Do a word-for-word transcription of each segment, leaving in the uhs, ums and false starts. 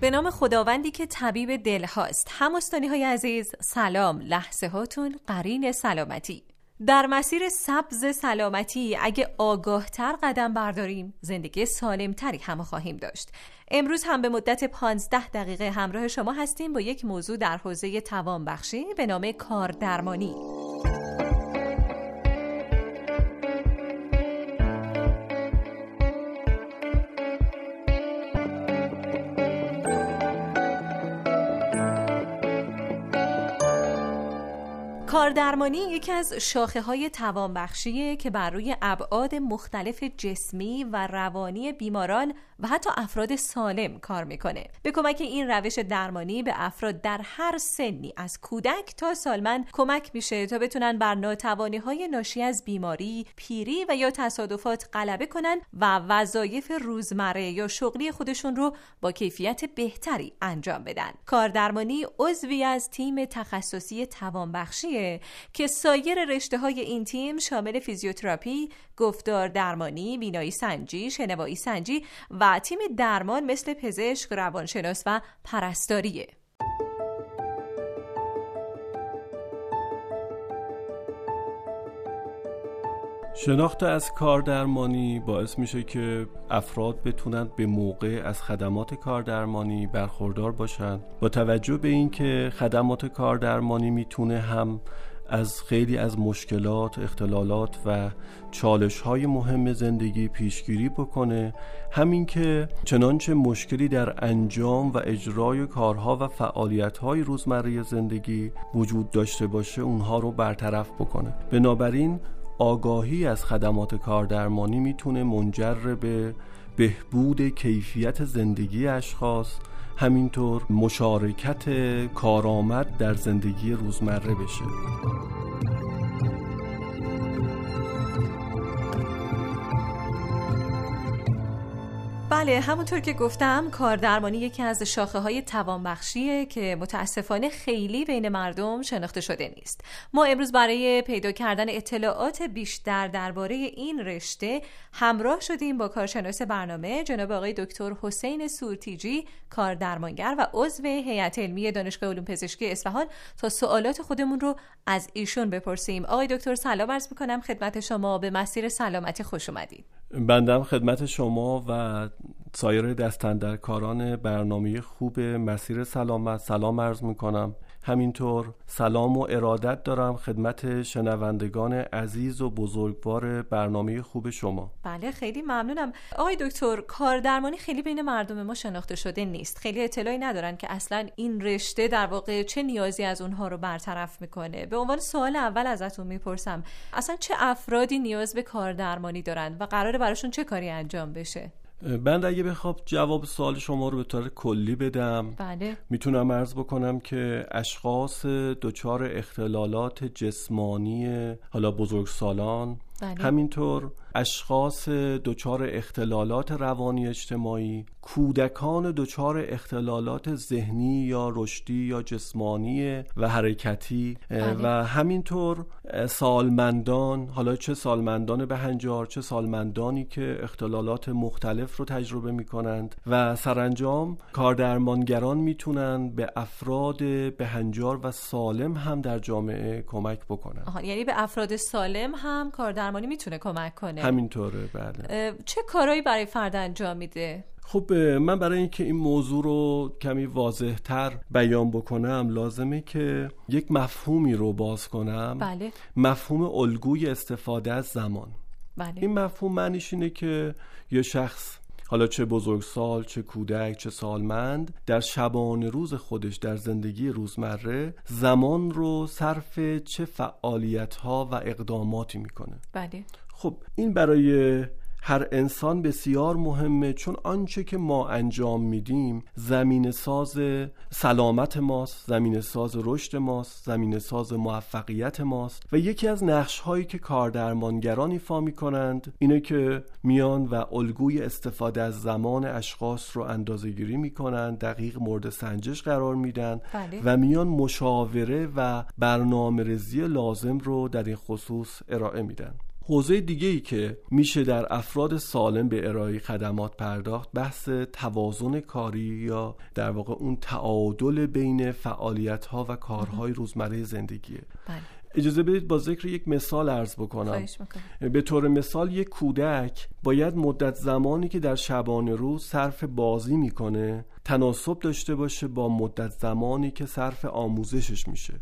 به نام خداوندی که طبیب دل هاست. هموستانی های عزیز سلام، لحظه هاتون قرین سلامتی. در مسیر سبز سلامتی اگه آگاه تر قدم برداریم زندگی سالم تری هم خواهیم داشت. امروز هم به مدت پانزده دقیقه همراه شما هستیم با یک موضوع در حوزه توانبخشی به نام کاردرمانی. کاردرمانی یکی از شاخه‌های توانبخشیه که بر روی ابعاد مختلف جسمی و روانی بیماران و حتی افراد سالم کار میکنه. به کمک این روش درمانی به افراد در هر سنی از کودک تا سالمند کمک میشه تا بتونن بر ناتوانی‌های ناشی از بیماری، پیری و یا تصادفات غلبه کنن و وظایف روزمره یا شغلی خودشون رو با کیفیت بهتری انجام بدن. کاردرمانی عضوی از تیم تخصصی توانبخشی که سایر رشته‌های این تیم شامل فیزیوتراپی، گفتار درمانی، بینایی سنجی، شنوایی سنجی و تیم درمان مثل پزشک، روانشناس و پرستاریه. شناخت از کاردرمانی باعث میشه که افراد بتونند به موقع از خدمات کاردرمانی برخوردار باشند، با توجه به اینکه خدمات کاردرمانی میتونه هم از خیلی از مشکلات، اختلالات و چالش‌های مهم زندگی پیشگیری بکنه، همین که چنانچه مشکلی در انجام و اجرای کارها و فعالیت‌های روزمره زندگی وجود داشته باشه اونها رو برطرف بکنه. بنابراین آگاهی از خدمات کاردرمانی میتونه منجر به بهبود کیفیت زندگی اشخاص، همینطور مشارکت کارآمد در زندگی روزمره بشه. بله، همونطور که گفتم کاردرمانی یکی از شاخه‌های توانبخشیه که متاسفانه خیلی بین مردم شناخته شده نیست. ما امروز برای پیدا کردن اطلاعات بیشتر درباره این رشته همراه شدیم با کارشناس برنامه جناب آقای دکتر حسین سورتیجی، کاردرمانگر و عضو هیئت علمی دانشگاه علوم پزشکی اصفهان، تا سوالات خودمون رو از ایشون بپرسیم. آقای دکتر سلام عرض می‌کنم خدمت شما، به مسیر سلامتی خوش اومدید. بنده هم خدمت شما و سایر دست‌اندرکاران برنامه خوب مسیر سلامت سلام عرض می‌کنم. همینطور سلام و ارادت دارم خدمت شنوندگان عزیز و بزرگوار برنامه خوب شما. بله، خیلی ممنونم. آقای دکتر، کاردرمانی خیلی بین مردم ما شناخته شده نیست. خیلی اطلاعی ندارن که اصلا این رشته در واقع چه نیازی از اونها رو برطرف میکنه. به عنوان سوال اول ازتون میپرسم اصلا چه افرادی نیاز به کاردرمانی دارن و قراره براشون چه کاری انجام بشه؟ بنده اگه بخوام جواب سوال شما رو به طور کلی بدم، بله، میتونم عرض بکنم که اشخاص دچار اختلالات جسمانی، حالا بزرگسالان، بله، همینطور اشخاص دچار اختلالات روانی اجتماعی، کودکان دچار اختلالات ذهنی یا رشدی یا جسمانی و حرکتی، بله، و همینطور سالمندان، حالا چه سالمندان بهنجار چه سالمندانی که اختلالات مختلف رو تجربه می کنند. و سرانجام کاردرمانگران میتونن به افراد بهنجار و سالم هم در جامعه کمک بکنن. آها، یعنی به افراد سالم هم کاردرمانی میتونه کمک کنه؟ همینطوره، بله. چه کارهایی برای فرد انجام میده؟ خب من برای اینکه این موضوع رو کمی واضح تر بیان بکنم لازمه که یک مفهومی رو باز کنم. بله. مفهوم الگوی استفاده از زمان. بله. این مفهوم معنیش اینه که یه شخص، حالا چه بزرگسال، چه کودک، چه سالمند، در شبانه روز خودش در زندگی روزمره زمان رو صرف چه فعالیت‌ها و اقداماتی می‌کنه. بله. خب این برای هر انسان بسیار مهمه، چون آنچه که ما انجام میدیم زمینه ساز سلامت ماست، زمینه ساز رشد ماست، زمینه ساز موفقیت ماست. و یکی از نقش‌هایی که کاردرمانگران ایفا می‌کنند اینه که میان و الگوی استفاده از زمان اشخاص رو اندازه‌گیری می‌کنند، دقیق مورد سنجش قرار میدن و میان مشاوره و برنامه‌ریزی لازم رو در این خصوص ارائه میدن. حوزه دیگه‌ای که میشه در افراد سالم به ارائه خدمات پرداخت، بحث توازن کاری یا در واقع اون تعادل بین فعالیت‌ها و کارهای روزمره زندگیه. بله. اجازه بدید با ذکر یک مثال عرض بکنم. به طور مثال یک کودک باید مدت زمانی که در شبانه روز صرف بازی میکنه تناسب داشته باشه با مدت زمانی که صرف آموزشش میشه.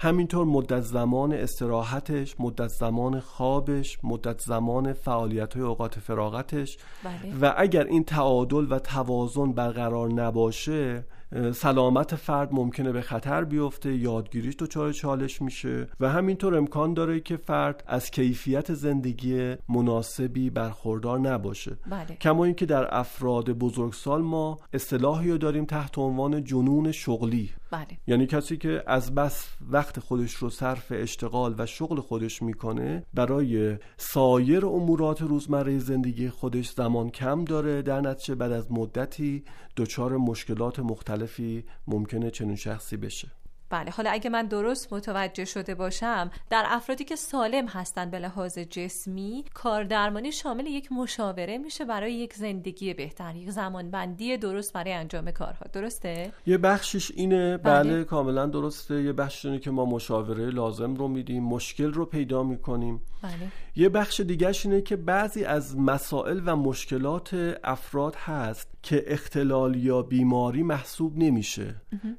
همینطور مدت زمان استراحتش، مدت زمان خوابش، مدت زمان فعالیت‌های اوقات فراغتش. بله. و اگر این تعادل و توازن برقرار نباشه، سلامت فرد ممکنه به خطر بیفته، یادگیریش دچار چالش میشه و همینطور امکان داره که فرد از کیفیت زندگی مناسبی برخوردار نباشه. بله. کما اینکه در افراد بزرگسال ما اصطلاحی رو داریم تحت عنوان جنون شغلی. بله. یعنی کسی که از بس وقت خودش رو صرف اشتغال و شغل خودش میکنه، برای سایر امورات روزمره زندگی خودش زمان کم داره، در نتیجه بعد از مدتی دچار مشکلات مختلفی ممکنه چنین شخصی بشه. بله، حالا اگه من درست متوجه شده باشم، در افرادی که سالم هستن به لحاظ جسمی، کاردرمانی شامل یک مشاوره میشه برای یک زندگی بهتر، یک زمانبندی درست برای انجام کارها، درسته؟ یه بخشش اینه. بله, بله کاملا درسته. یه بخشش اینه که ما مشاوره لازم رو میدیم، مشکل رو پیدا میکنیم. بله. یه بخش دیگرش اینه که بعضی از مسائل و مشکلات افراد هست که اختلال یا بیماری محسوب نمیشه،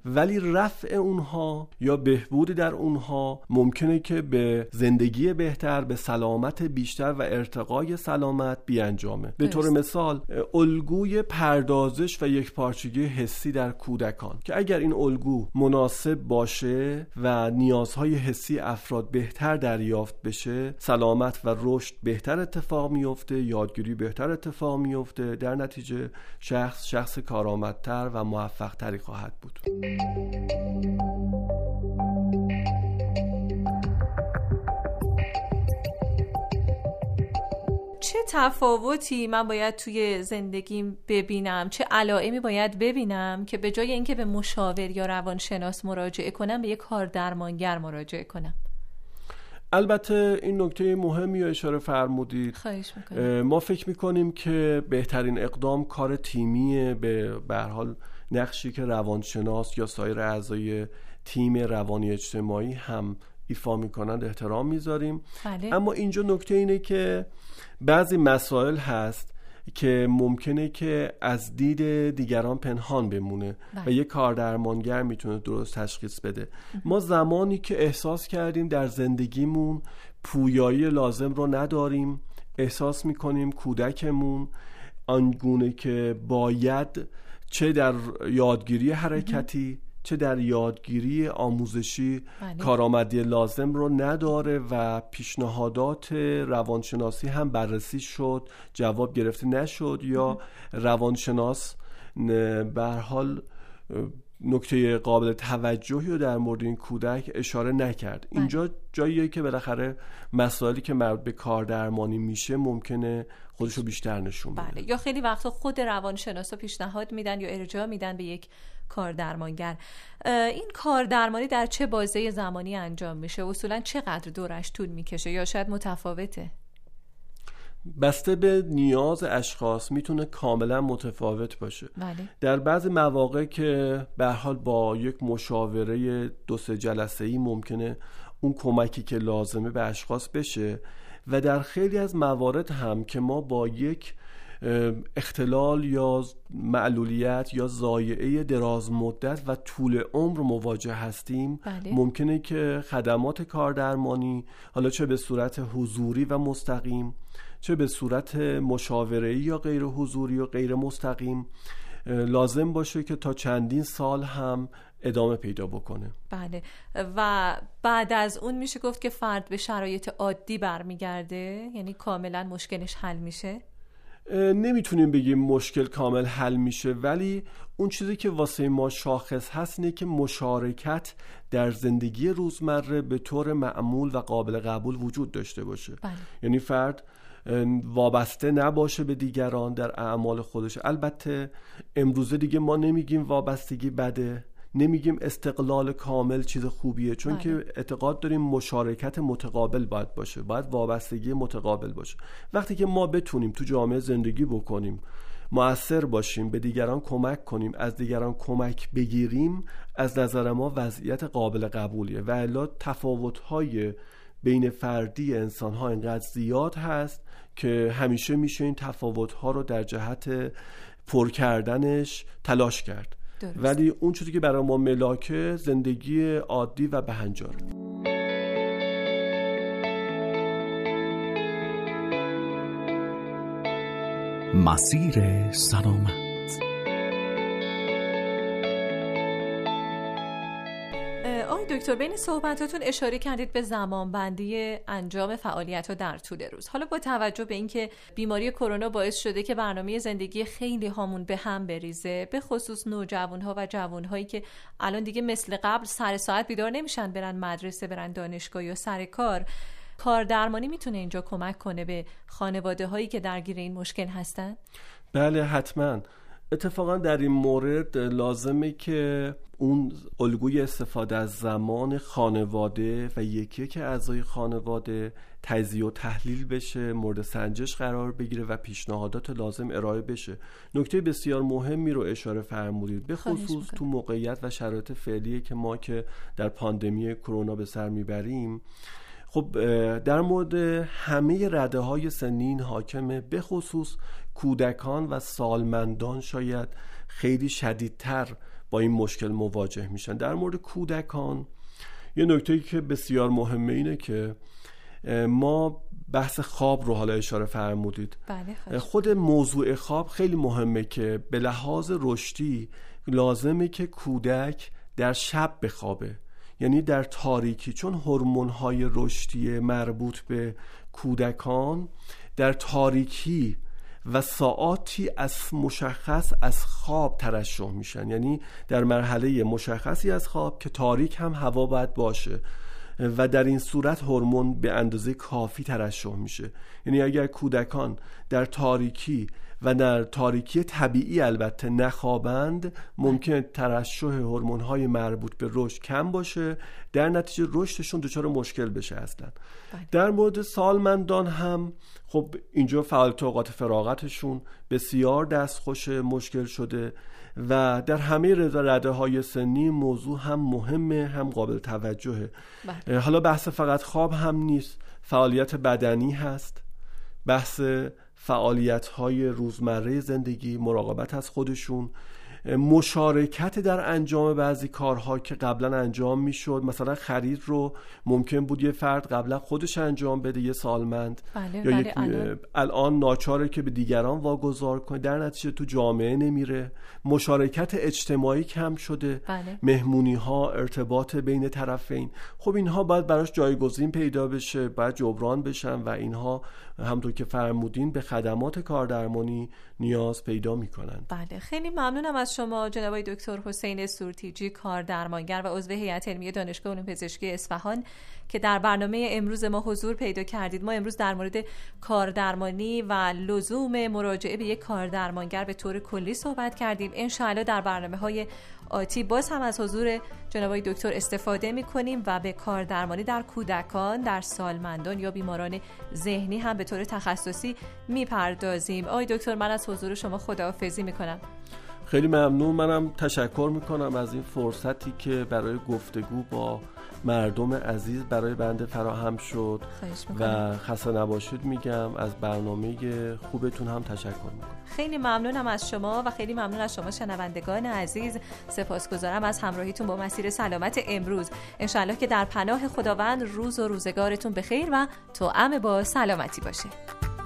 ولی رفع اونها یا بهبود در اونها ممکنه که به زندگی بهتر، به سلامت بیشتر و ارتقای سلامت بیانجامه. به طور مثال الگوی پردازش و یکپارچگی حسی در کودکان، که اگر این الگو مناسب باشه و نیازهای حسی افراد بهتر دریافت بشه، سلامت و رشد بهتر اتفاق میفته، یادگیری بهتر اتفاق میفته، در نتیجه شخص شخص کارآمدتر و موفقتری خواهد بود. چه تفاوتی من باید توی زندگیم ببینم، چه علائمی باید ببینم که به جای اینکه به مشاور یا روانشناس مراجعه کنم، به یک کاردرمانگر مراجعه کنم؟ البته این نکته مهمی رو اشاره فرمودید. خواهش میکنم. ما فکر میکنیم که بهترین اقدام کار تیمیه، به به هر حال نقشی که روانشناس یا سایر اعضای تیم روانی اجتماعی هم ایفا میکنند احترام میذاریم. بله. اما اینجا نکته اینه که بعضی مسائل هست که ممکنه که از دید دیگران پنهان بمونه. بله. و یک کاردرمانگر میتونه درست تشخیص بده. ما زمانی که احساس کردیم در زندگیمون پویایی لازم رو نداریم، احساس میکنیم کودکمون آنگونه که باید، چه در یادگیری حرکتی چه در یادگیری آموزشی، بله، کارآمدی لازم رو نداره و پیشنهادات روانشناسی هم بررسی شد، جواب گرفته نشد، یا روانشناس به هر حال نکته قابل توجهی رو در مورد این کودک اشاره نکرد. اینجا جاییه که بالاخره مسائلی که مربوط به کاردرمانی میشه ممکنه خودشو بیشتر نشون بده. بله. یا خیلی وقتا خود روانشناسا پیشنهاد میدن یا ارجاع میدن به یک کاردرمانگر. این کاردرمانی در چه بازه زمانی انجام میشه؟ اصولا چقدر دورش طول میکشه یا شاید متفاوته؟ بسته به نیاز اشخاص میتونه کاملا متفاوت باشه. بله. در بعض مواقع که به هر حال با یک مشاوره دو سه جلسه‌ای ممکنه اون کمکی که لازمه به اشخاص بشه، و در خیلی از موارد هم که ما با یک اختلال یا معلولیت یا ضایعه دراز مدت و طول عمر مواجه هستیم. بله. ممکنه که خدمات کاردرمانی، حالا چه به صورت حضوری و مستقیم، چه به صورت مشاوره‌ای یا غیر حضوری و غیر مستقیم، لازم باشه که تا چندین سال هم ادامه پیدا بکنه. بله. و بعد از اون میشه گفت که فرد به شرایط عادی برمیگرده، یعنی کاملا مشکلش حل میشه؟ نمیتونیم بگیم مشکل کامل حل میشه، ولی اون چیزی که واسه ما شاخص هست اینه که مشارکت در زندگی روزمره به طور معمول و قابل قبول وجود داشته باشه. بله. یعنی فرد وابسته نباشه به دیگران در اعمال خودش. البته امروزه دیگه ما نمیگیم وابستگی بده، نمیگیم استقلال کامل چیز خوبیه، چون آه. که اعتقاد داریم مشارکت متقابل باید باشه، باید وابستگی متقابل باشه. وقتی که ما بتونیم تو جامعه زندگی بکنیم، مؤثر باشیم، به دیگران کمک کنیم، از دیگران کمک بگیریم، از نظر ما وضعیت قابل قبولیه. و الا تفاوت‌های بین فردی انسان‌ها اینقدر زیاد هست که همیشه میشه این تفاوت‌ها رو در جهت پر کردنش تلاش کرد. درست. ولی اون چیزی که برای ما ملاکه زندگی عادی و بهنجاره. مسیر سلامت. دکتر، بین صحبتاتون اشاره کردید به زمانبندی انجام فعالیت‌ها در طول روز. حالا با توجه به اینکه بیماری کرونا باعث شده که برنامه زندگی خیلی هامون به هم بریزه، به خصوص نوجوان‌ها و جوان‌هایی که الان دیگه مثل قبل سر ساعت بیدار نمیشن، برن مدرسه، برن دانشگاه یا سر کار، کاردرمانی میتونه اینجا کمک کنه به خانواده‌هایی که درگیر این مشکل هستن؟ بله، حتماً. اتفاقا در این مورد لازمه که اون الگوی استفاده از زمان خانواده و یکی یکی اعضای خانواده تجزیه و تحلیل بشه، مورد سنجش قرار بگیره و پیشنهادات لازم ارائه بشه. نکته بسیار مهمی رو اشاره فرمودید، به خصوص تو موقعیت و شرایط فعلی که ما که در پاندمی کرونا به سر میبریم. خب در مورد همه رده های سنین حاکمه، به خصوص کودکان و سالمندان شاید خیلی شدیدتر با این مشکل مواجه میشن. در مورد کودکان یه نکته‌ای که بسیار مهمه اینه که ما بحث خواب رو حالا اشاره فرمودید. بله، خود موضوع خواب خیلی مهمه که به لحاظ رشدی لازمه که کودک در شب بخوابه، یعنی در تاریکی، چون هورمون‌های رشدی مربوط به کودکان در تاریکی و ساعاتی از مشخص از خواب ترشح میشن، یعنی در مرحله مشخصی از خواب که تاریک هم هوا باید باشه و در این صورت هورمون به اندازه کافی ترشح میشه. یعنی اگر کودکان در تاریکی و در تاریکی طبیعی البته نخوابند، ممکن ترشح هورمون‌های مربوط به رشد کم باشه، در نتیجه رشدشون دچار مشکل بشه اصلا. در مورد سالمندان هم خب اینجا فعالیت اوقات فراغتشون بسیار دستخوش مشکل شده و در همه رده‌های سنی موضوع هم مهمه، هم قابل توجهه. بحب. حالا بحث فقط خواب هم نیست، فعالیت بدنی هست، بحث فعالیت‌های روزمره زندگی، مراقبت از خودشون، مشارکت در انجام بعضی کارها که قبلا انجام میشد. مثلا خرید رو ممکن بود یه فرد قبلا خودش انجام بده، یه سالمند. بله، یا بله، الان. الان ناچاره که به دیگران واگذار کنه، در نتیجه تو جامعه نمیره. مشارکت اجتماعی کم شده. بله. مهمونی ها، ارتباط بین طرفین، خب اینها باید براش جایگزین پیدا بشه، باید جبران بشن و اینها همونطور که فرمودین به خدمات کاردرمانی نیاز پیدا میکنن. بله، خیلی ممنونم از شما جناب آقای دکتر حسین سورتیجی، کاردرمانگر و عضو هیئت علمی دانشگاه علوم پزشکی اصفهان که در برنامه امروز ما حضور پیدا کردید. ما امروز در مورد کاردرمانی و لزوم مراجعه به یک کاردرمانگر به طور کلی صحبت کردیم. انشاءالله در برنامه‌های آتی باز هم از حضور جناب آقای دکتر استفاده می‌کنیم و به کاردرمانی در کودکان، در سالمندان یا بیماران ذهنی هم به طور تخصصی می‌پردازیم. آقای دکتر، من از حضور شما خداحافظی می‌کنم. خیلی ممنون. منم تشکر میکنم از این فرصتی که برای گفتگو با مردم عزیز برای بنده فراهم شد و خسته نباشید میگم. از برنامه خوبتون هم تشکر میکنم. خیلی ممنونم از شما و خیلی ممنون از شما شنوندگان عزیز. سپاسگزارم از همراهیتون با مسیر سلامت امروز. انشالله که در پناه خداوند روز و روزگارتون بخیر و توأم با سلامتی باشه.